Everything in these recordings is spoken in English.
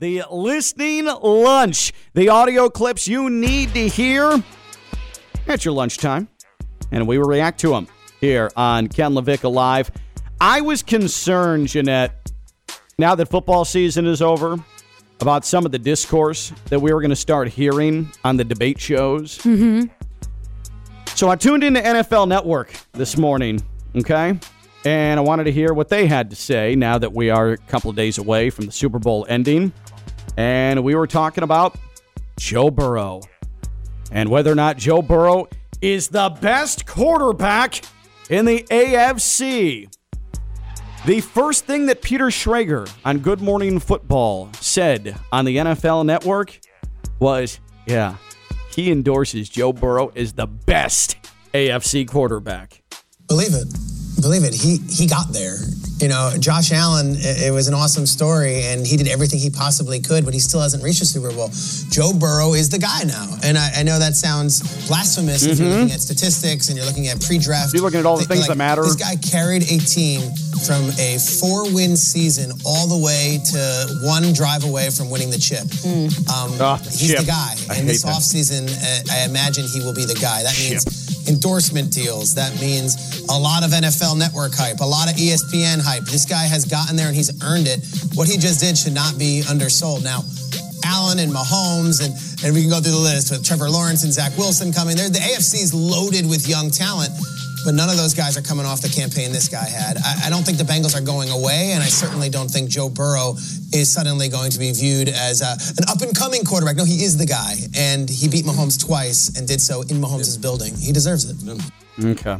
The listening lunch, the audio clips you need to hear at your lunchtime. And we will react to them here on Ken Levick Alive. I was concerned, Jeanette, now that football season is over, about some of the discourse that we were going to start hearing on the debate shows. Mm-hmm. So I tuned into NFL Network this morning, okay? And I wanted to hear what they had to say now that we are a couple of days away from the Super Bowl ending. And we were talking about Joe Burrow and whether or not Joe Burrow is the best quarterback in the AFC. The first thing that Peter Schrager on Good Morning Football said on the NFL Network was, yeah, he endorses Joe Burrow as the best AFC quarterback. Believe it. Believe it. He got there. You know, Josh Allen, it was an awesome story, and he did everything he possibly could, but he still hasn't reached the Super Bowl. Joe Burrow is the guy now. And I know that sounds blasphemous if you're looking at statistics and you're looking at pre-draft. You're looking at all the things that matter. This guy carried a team from a 4-win season all the way to one drive away from winning the chip. He's the guy. And this offseason, I imagine he will be the guy. That means endorsement deals. That means a lot of NFL Network hype, a lot of ESPN hype. This guy has gotten there and he's earned it. What he just did should not be undersold. Now, Allen and Mahomes, and we can go through the list with Trevor Lawrence and Zach Wilson coming there. The AFC is loaded with young talent, but none of those guys are coming off the campaign this guy had. I don't think the Bengals are going away, and I certainly don't think Joe Burrow is suddenly going to be viewed as an up-and-coming quarterback. No, he is the guy, and he beat Mahomes twice and did so in Mahomes' building. He deserves it. Okay.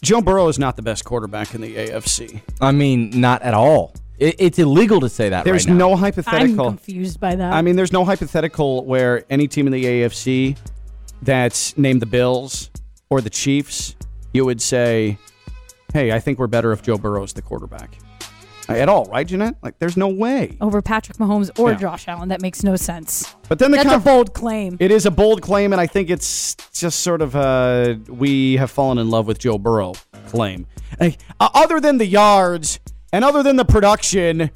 Joe Burrow is not the best quarterback in the AFC. I mean, not at all. It's illegal to say that right now. There's no hypothetical. I'm confused by that. I mean, there's no hypothetical where any team in the AFC that's named the Bills or the Chiefs, you would say, hey, I think we're better if Joe Burrow's the quarterback. At all, right, Jeanette? Like, there's no way. Over Patrick Mahomes or Josh Allen. That makes no sense. But then that's a bold claim. It is a bold claim, and I think it's just sort of a we have fallen in love with Joe Burrow claim. Like, other than the yards and other than the production,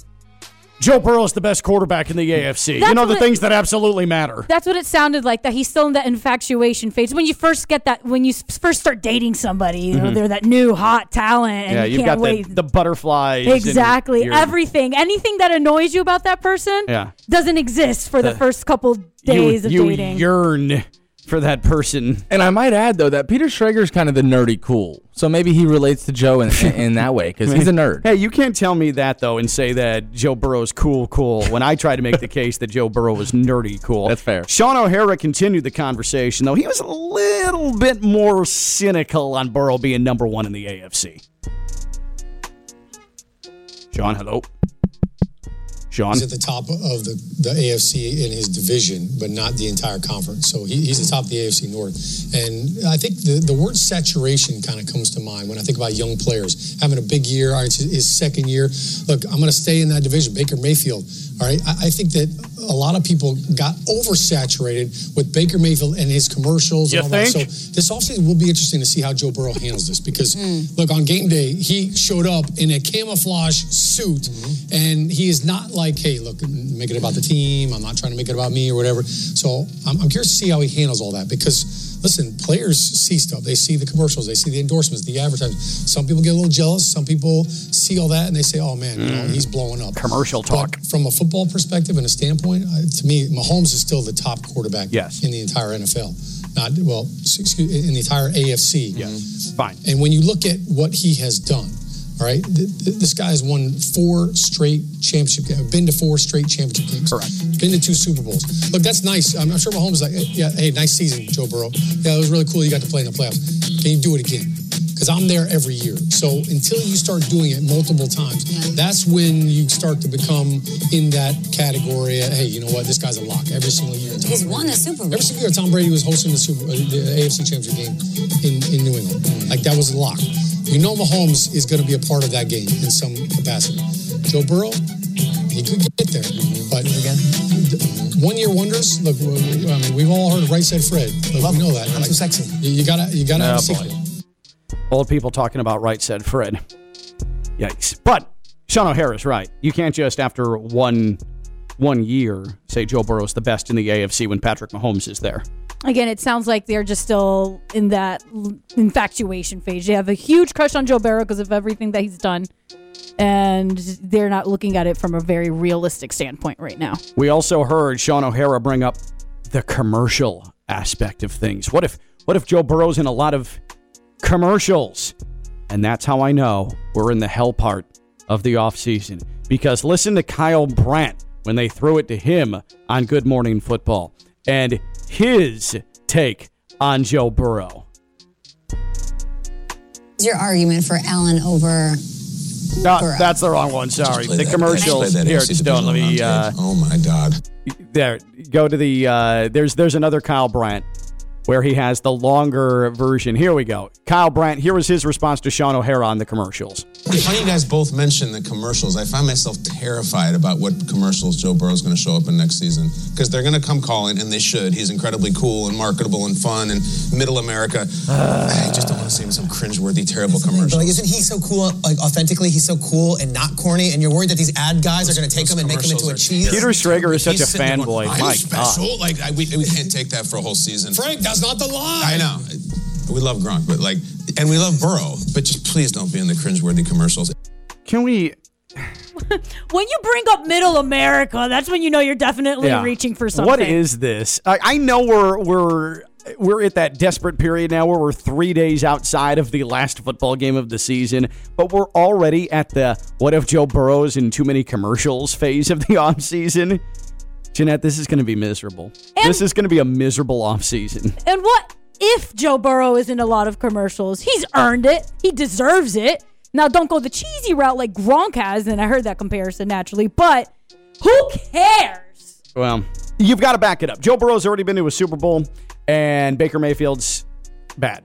Joe Burrow is the best quarterback in the AFC. That's things that absolutely matter. That's what it sounded like, that he's still in that infatuation phase. When you first get that, when you first start dating somebody, you know, they're that new hot talent. And you've got the butterflies. Exactly. Everything. Anything that annoys you about that person doesn't exist for the first couple days of dating. You yearn for that person. And I might add, though, that Peter Schrager's kind of the nerdy cool. So maybe he relates to Joe in that way, because he's a nerd. Hey, you can't tell me that, though, and say that Joe Burrow's cool when I try to make the case that Joe Burrow is nerdy cool. That's fair. Sean O'Hara continued the conversation, though. He was a little bit more cynical on Burrow being number one in the AFC. Sean, hello. Sean. He's at the top of the AFC in his division, but not the entire conference. So he's at the top of the AFC North. And I think the word saturation kind of comes to mind when I think about young players. Having a big year, all right, it's his second year. Look, I'm going to stay in that division. Baker Mayfield, all right? I think that a lot of people got oversaturated with Baker Mayfield and his commercials and all that. So this offseason will be interesting to see how Joe Burrow handles this because, look, on game day, he showed up in a camouflage suit, and he is not like, hey, look, make it about the team. I'm not trying to make it about me or whatever. So I'm curious to see how he handles all that because, listen, players see stuff. They see the commercials. They see the endorsements, the advertisements. Some people get a little jealous. Some people see all that, and they say, oh, man, you know, he's blowing up. Commercial talk. But from a football perspective and a standpoint, to me, Mahomes is still the top quarterback in the entire NFL. In the entire AFC. Yes, fine. And when you look at what he has done, all right, this guy has won 4 straight championship games. Been to 4 straight championship games. Correct. Been to 2 Super Bowls. Look, that's nice. I'm sure Mahomes is like, hey, nice season, Joe Burrow. Yeah, it was really cool you got to play in the playoffs. Can you do it again? Because I'm there every year. So until you start doing it multiple times, that's when you start to become in that category of, hey, you know what, this guy's a lock every single year. He's won the Super Bowl. Every single year Tom Brady was hosting the AFC Championship game in New England. Like, that was a lock. You know Mahomes is going to be a part of that game in some capacity. Joe Burrow, he could get there. But again, one-year wonders, look, I mean, we've all heard of Right Said Fred. Look, we know that. That's so sexy. You gotta have a sequel. Old people talking about Right Said Fred. Yikes. But Sean O'Hara's right. You can't just, after one one year say Joe Burrow's the best in the AFC when Patrick Mahomes is there. Again, it sounds like they're just still in that infatuation phase. They have a huge crush on Joe Burrow because of everything that he's done, and they're not looking at it from a very realistic standpoint right now. We also heard Sean O'Hara bring up the commercial aspect of things. What if Joe Burrow's in a lot of commercials? And that's how I know we're in the hell part of the offseason. Because listen to Kyle Brandt when they threw it to him on Good Morning Football. And his take on Joe Burrow. Your argument for Allen over Burrow. That's the wrong one. Sorry. The commercial. Here, don't let me. Oh, my God. There. Go to the. There's another Kyle Brandt where he has the longer version. Here we go. Kyle Brandt, here was his response to Sean O'Hara on the commercials. It's funny you guys both mentioned the commercials. I find myself terrified about what commercials Joe Burrow's going to show up in next season, because they're going to come calling, and they should. He's incredibly cool and marketable and fun and middle America. I just don't want to see him in some cringeworthy, terrible commercial. Like, isn't he so cool? Like, authentically, he's so cool and not corny, and you're worried that these ad guys are going to take him and make him into a cheese? Peter Schrager is such a fanboy. I'm special. Like, we can't take that for a whole season. Frank, that's not the line. I know. We love Gronk, but like, and we love Burrow, but just please don't be in the cringeworthy commercials. Can we? When you bring up middle America, that's when you know you're definitely reaching for something. What is this? I know we're at that desperate period now where we're 3 days outside of the last football game of the season, but we're already at the what if Joe Burrow's in too many commercials phase of the offseason. Jeanette, this is going to be miserable. This is going to be a miserable offseason. And what if Joe Burrow is in a lot of commercials? He's earned it. He deserves it. Now, don't go the cheesy route like Gronk has, and I heard that comparison naturally, but who cares? Well, you've got to back it up. Joe Burrow's already been to a Super Bowl, and Baker Mayfield's bad.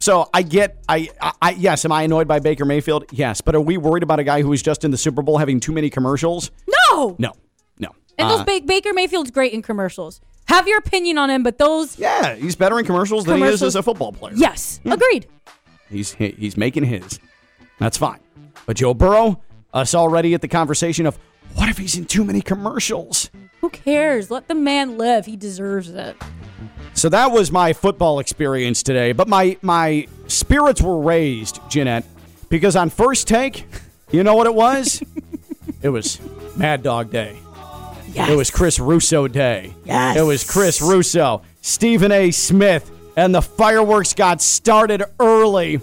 So yes, am I annoyed by Baker Mayfield? Yes, but are we worried about a guy who was just in the Super Bowl having too many commercials? No. And those Baker Mayfield's great in commercials. Have your opinion on him, but those... Yeah, he's better in commercials than he is as a football player. Yes, Agreed. He's making his. That's fine. But Joe Burrow, us already at the conversation of, what if he's in too many commercials? Who cares? Let the man live. He deserves it. So that was my football experience today. But my spirits were raised, Jeanette, because on First Take, you know what it was? It was Mad Dog Day. Yes. It was Chris Russo Day. Yes. It was Chris Russo, Stephen A. Smith, and the fireworks got started early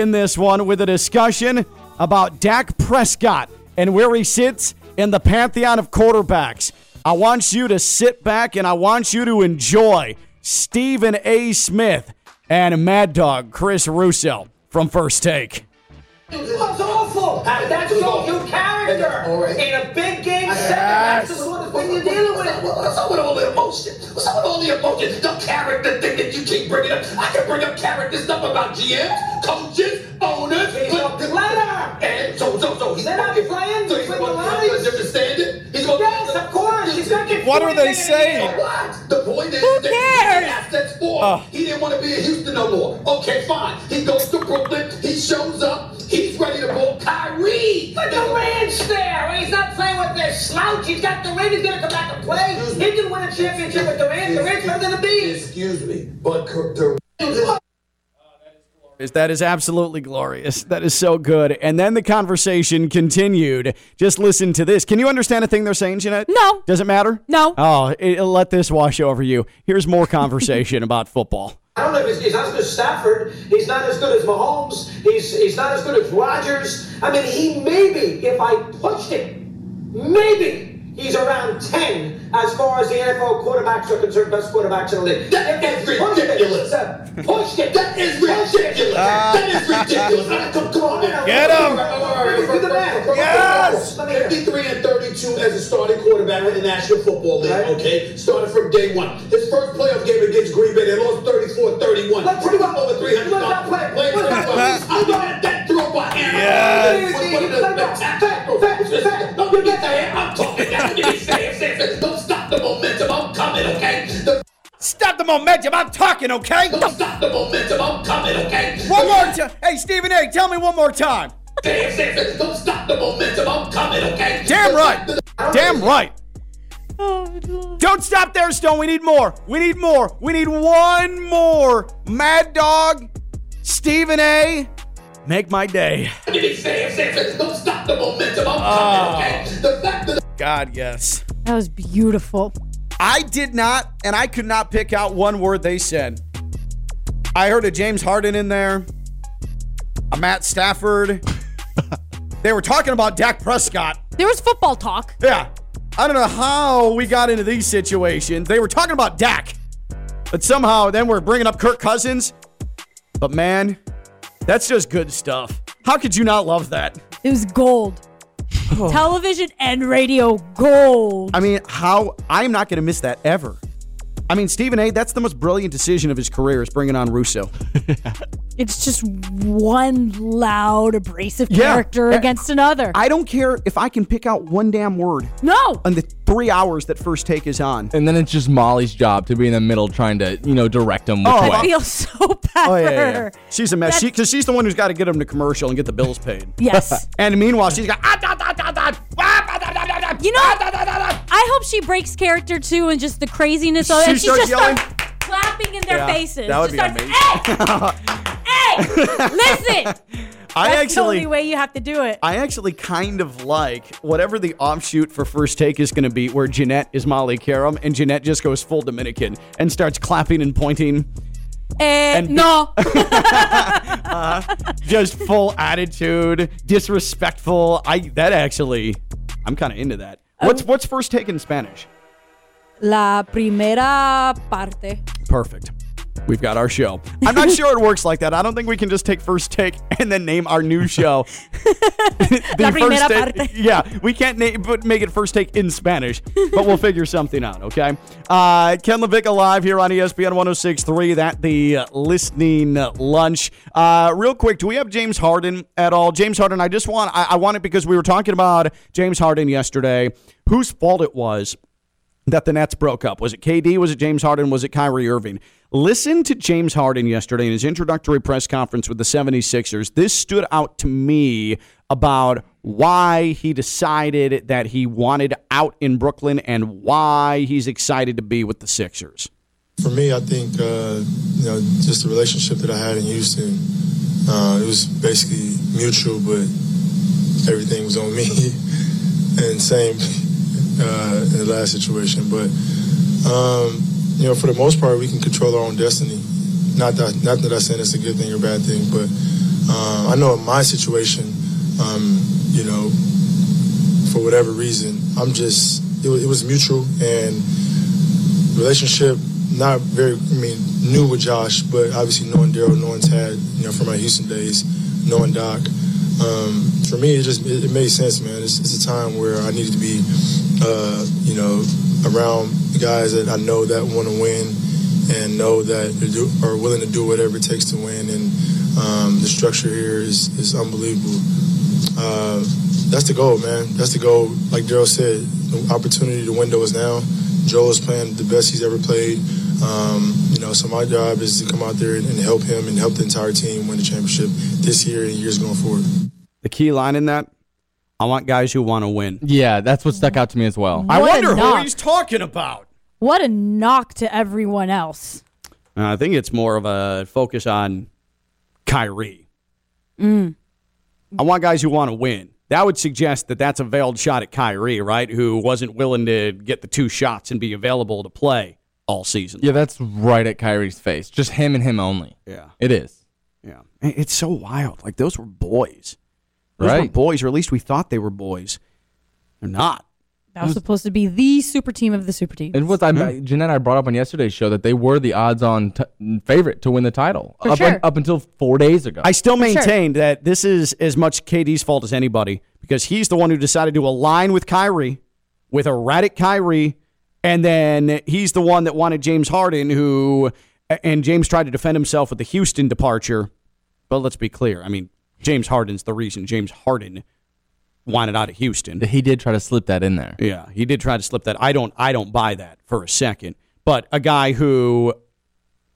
in this one with a discussion about Dak Prescott and where he sits in the pantheon of quarterbacks. I want you to sit back and I want you to enjoy Stephen A. Smith and Mad Dog Chris Russo from First Take. That's awful. That showed your character in a big game setting. That's the sort of thing you're dealing with. What's up with all the emotion? What's up with all the emotions? The character thing that you keep bringing up. I can bring up character stuff about GMs, coaches, owners. He's a player. And so he's not playing. So he's going to understand it. Yes, of course. He's not getting. What are they saying? What? The point is, who cares? He didn't want to be in Houston no more. Okay, fine. He goes to Brooklyn. He shows up. He's ready to roll Kyrie. But the man's there. He's not playing with their slouch. He's got the ring. He's going to come back and play. He can win a championship with the Rams. The Rams are going to be. Excuse me, but the Rams... That is absolutely glorious. That is so good. And then the conversation continued. Just listen to this. Can you understand a thing they're saying, Jeanette? No. Does it matter? No. Oh, let this wash over you. Here's more conversation about football. I don't know if he's not as good as Stafford. He's not as good as Mahomes. He's not as good as Rodgers. I mean, he maybe, if I pushed him, maybe he's around 10 as far as the NFL quarterbacks are concerned, best quarterbacks in the league. That is ridiculous. Push it. That is ridiculous. That is ridiculous. Come on. Get him. Yes. 53-32 as a starting quarterback in the National Football League, okay? Started from day one. His first playoff game against Green Bay, they lost 34-31. Let's put him up over 300. I'm going at that throw by Aaron. Yes. Don't get that. I'm talking that. Don't stop the momentum. I'm coming, okay? Stop the momentum. I'm talking, okay? Don't stop the momentum. I'm coming, okay? One more time. Hey, Stephen A., tell me one more time. Don't stop the momentum. I'm coming, okay? Damn right. Damn right. Oh, don't stop there, Stone. We need more. We need more. We need one more. Mad Dog, Stephen A. Make my day. Don't stop the momentum. I'm coming, okay? God, yes. That was beautiful. I did not, and I could not pick out one word they said. I heard a James Harden in there, a Matt Stafford. They were talking about Dak Prescott. There was football talk. Yeah. I don't know how we got into these situations. They were talking about Dak, but somehow then we're bringing up Kirk Cousins. But man, that's just good stuff. How could you not love that? It was gold. Oh. Television and radio gold. I mean, I'm not going to miss that ever. I mean, Stephen A., that's the most brilliant decision of his career is bringing on Russo. It's just one loud, abrasive character against another. I don't care if I can pick out one damn word. No. On the 3 hours that First Take is on. And then it's just Molly's job to be in the middle trying to, direct him. Oh, I feel so bad for her. She's a mess. Because she's the one who's got to get him to commercial and get the bills paid. Yes. And meanwhile, she's got... I hope she breaks character, too, and just the craziness of it. And she starts yelling. Starts clapping in their faces. That would be amazing. Hey! Listen! That's the only way you have to do it. I actually kind of like whatever the offshoot for First Take is going to be, where Jeanette is Molly Karam, and Jeanette just goes full Dominican and starts clapping and pointing. No. Just full attitude, disrespectful. I'm kind of into that. What's First Take in Spanish? La primera parte. Perfect. We've got our show. I'm not sure it works like that. I don't think we can just take First Take and then name our new show. La primera parte. Yeah, we can't make it First Take in Spanish, but we'll figure something out, okay? Ken Levick alive here on ESPN 106.3. That the listening lunch. Real quick, do we have James Harden at all? James Harden, I want it because we were talking about James Harden yesterday, whose fault it was that the Nets broke up. Was it KD? Was it James Harden? Was it Kyrie Irving? Listen to James Harden yesterday in his introductory press conference with the 76ers. This stood out to me about why he decided that he wanted out in Brooklyn and why he's excited to be with the Sixers. For me, I think, just the relationship that I had in Houston, it was basically mutual, but everything was on me. And same... in the last situation, but for the most part, we can control our own destiny. Not that I said it's a good thing or bad thing, but I know in my situation, for whatever reason, it was mutual and relationship. New with Josh, but obviously knowing Daryl, knowing Tad, from my Houston days, knowing Doc. For me, it made sense, man. It's a time where I needed to be, around guys that I know that want to win and know that are willing to do whatever it takes to win. And the structure here is unbelievable. That's the goal, man. That's the goal. Like Daryl said, the opportunity, the window is now. Joel is playing the best he's ever played. So my job is to come out there and help him and help the entire team win the championship this year and years going forward. The key line in that, I want guys who want to win. Yeah, that's what stuck out to me as well. I wonder who he's talking about. What a knock to everyone else. I think it's more of a focus on Kyrie. I want guys who want to win. That would suggest that that's a veiled shot at Kyrie, right? Who wasn't willing to get the two shots and be available to play all season. Yeah, that's right at Kyrie's face. Just him and him only. Yeah. It is. Yeah. It's so wild. Like, those were boys. Those were boys, or at least we thought they were boys. They're not. That was supposed to be the super team of the super team. Jeanette and I brought up on yesterday's show that they were the odds-on favorite to win the title up until 4 days ago. I still maintain that this is as much KD's fault as anybody because he's the one who decided to align with Kyrie, with erratic Kyrie, and then he's the one that wanted James Harden, and James tried to defend himself with the Houston departure. But let's be clear. I mean, James Harden's the reason James Harden wanted out of Houston. He did try to slip that in there. Yeah, he did try to slip that. I don't buy that for a second. But a guy who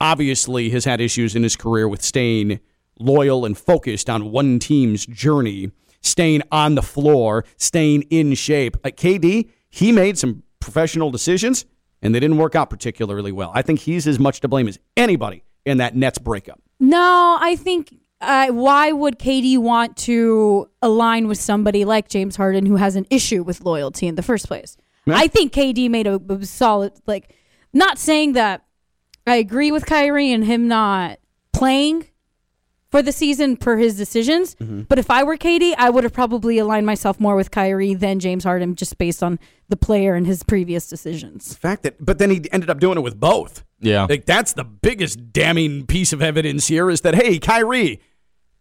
obviously has had issues in his career with staying loyal and focused on one team's journey, staying on the floor, staying in shape. Like KD, he made some professional decisions, and they didn't work out particularly well. I think he's as much to blame as anybody in that Nets breakup. No, I think why would KD want to align with somebody like James Harden who has an issue with loyalty in the first place? Yeah. I think KD made a solid, like, not saying that I agree with Kyrie and him not playing for the season per his decisions. Mm-hmm. But if I were KD, I would have probably aligned myself more with Kyrie than James Harden just based on the player and his previous decisions. The fact that, but then he ended up doing it with both. Yeah. Like, that's the biggest damning piece of evidence here is that, hey, Kyrie,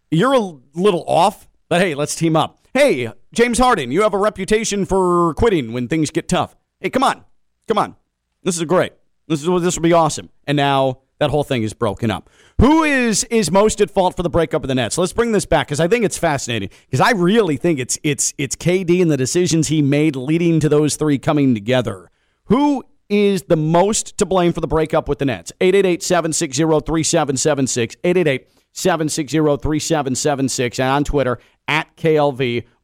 you're a little off, but hey, let's team up. Hey, James Harden, you have a reputation for quitting when things get tough. Hey, come on. Come on. This is great. This will be awesome. And now that whole thing is broken up. Who is most at fault for the breakup of the Nets? Let's bring this back because I think it's fascinating. Because I really think it's KD and the decisions he made leading to those three coming together. Who is the most to blame for the breakup with the Nets? 888-760-3776. 888-760-3776. And on Twitter, at KLV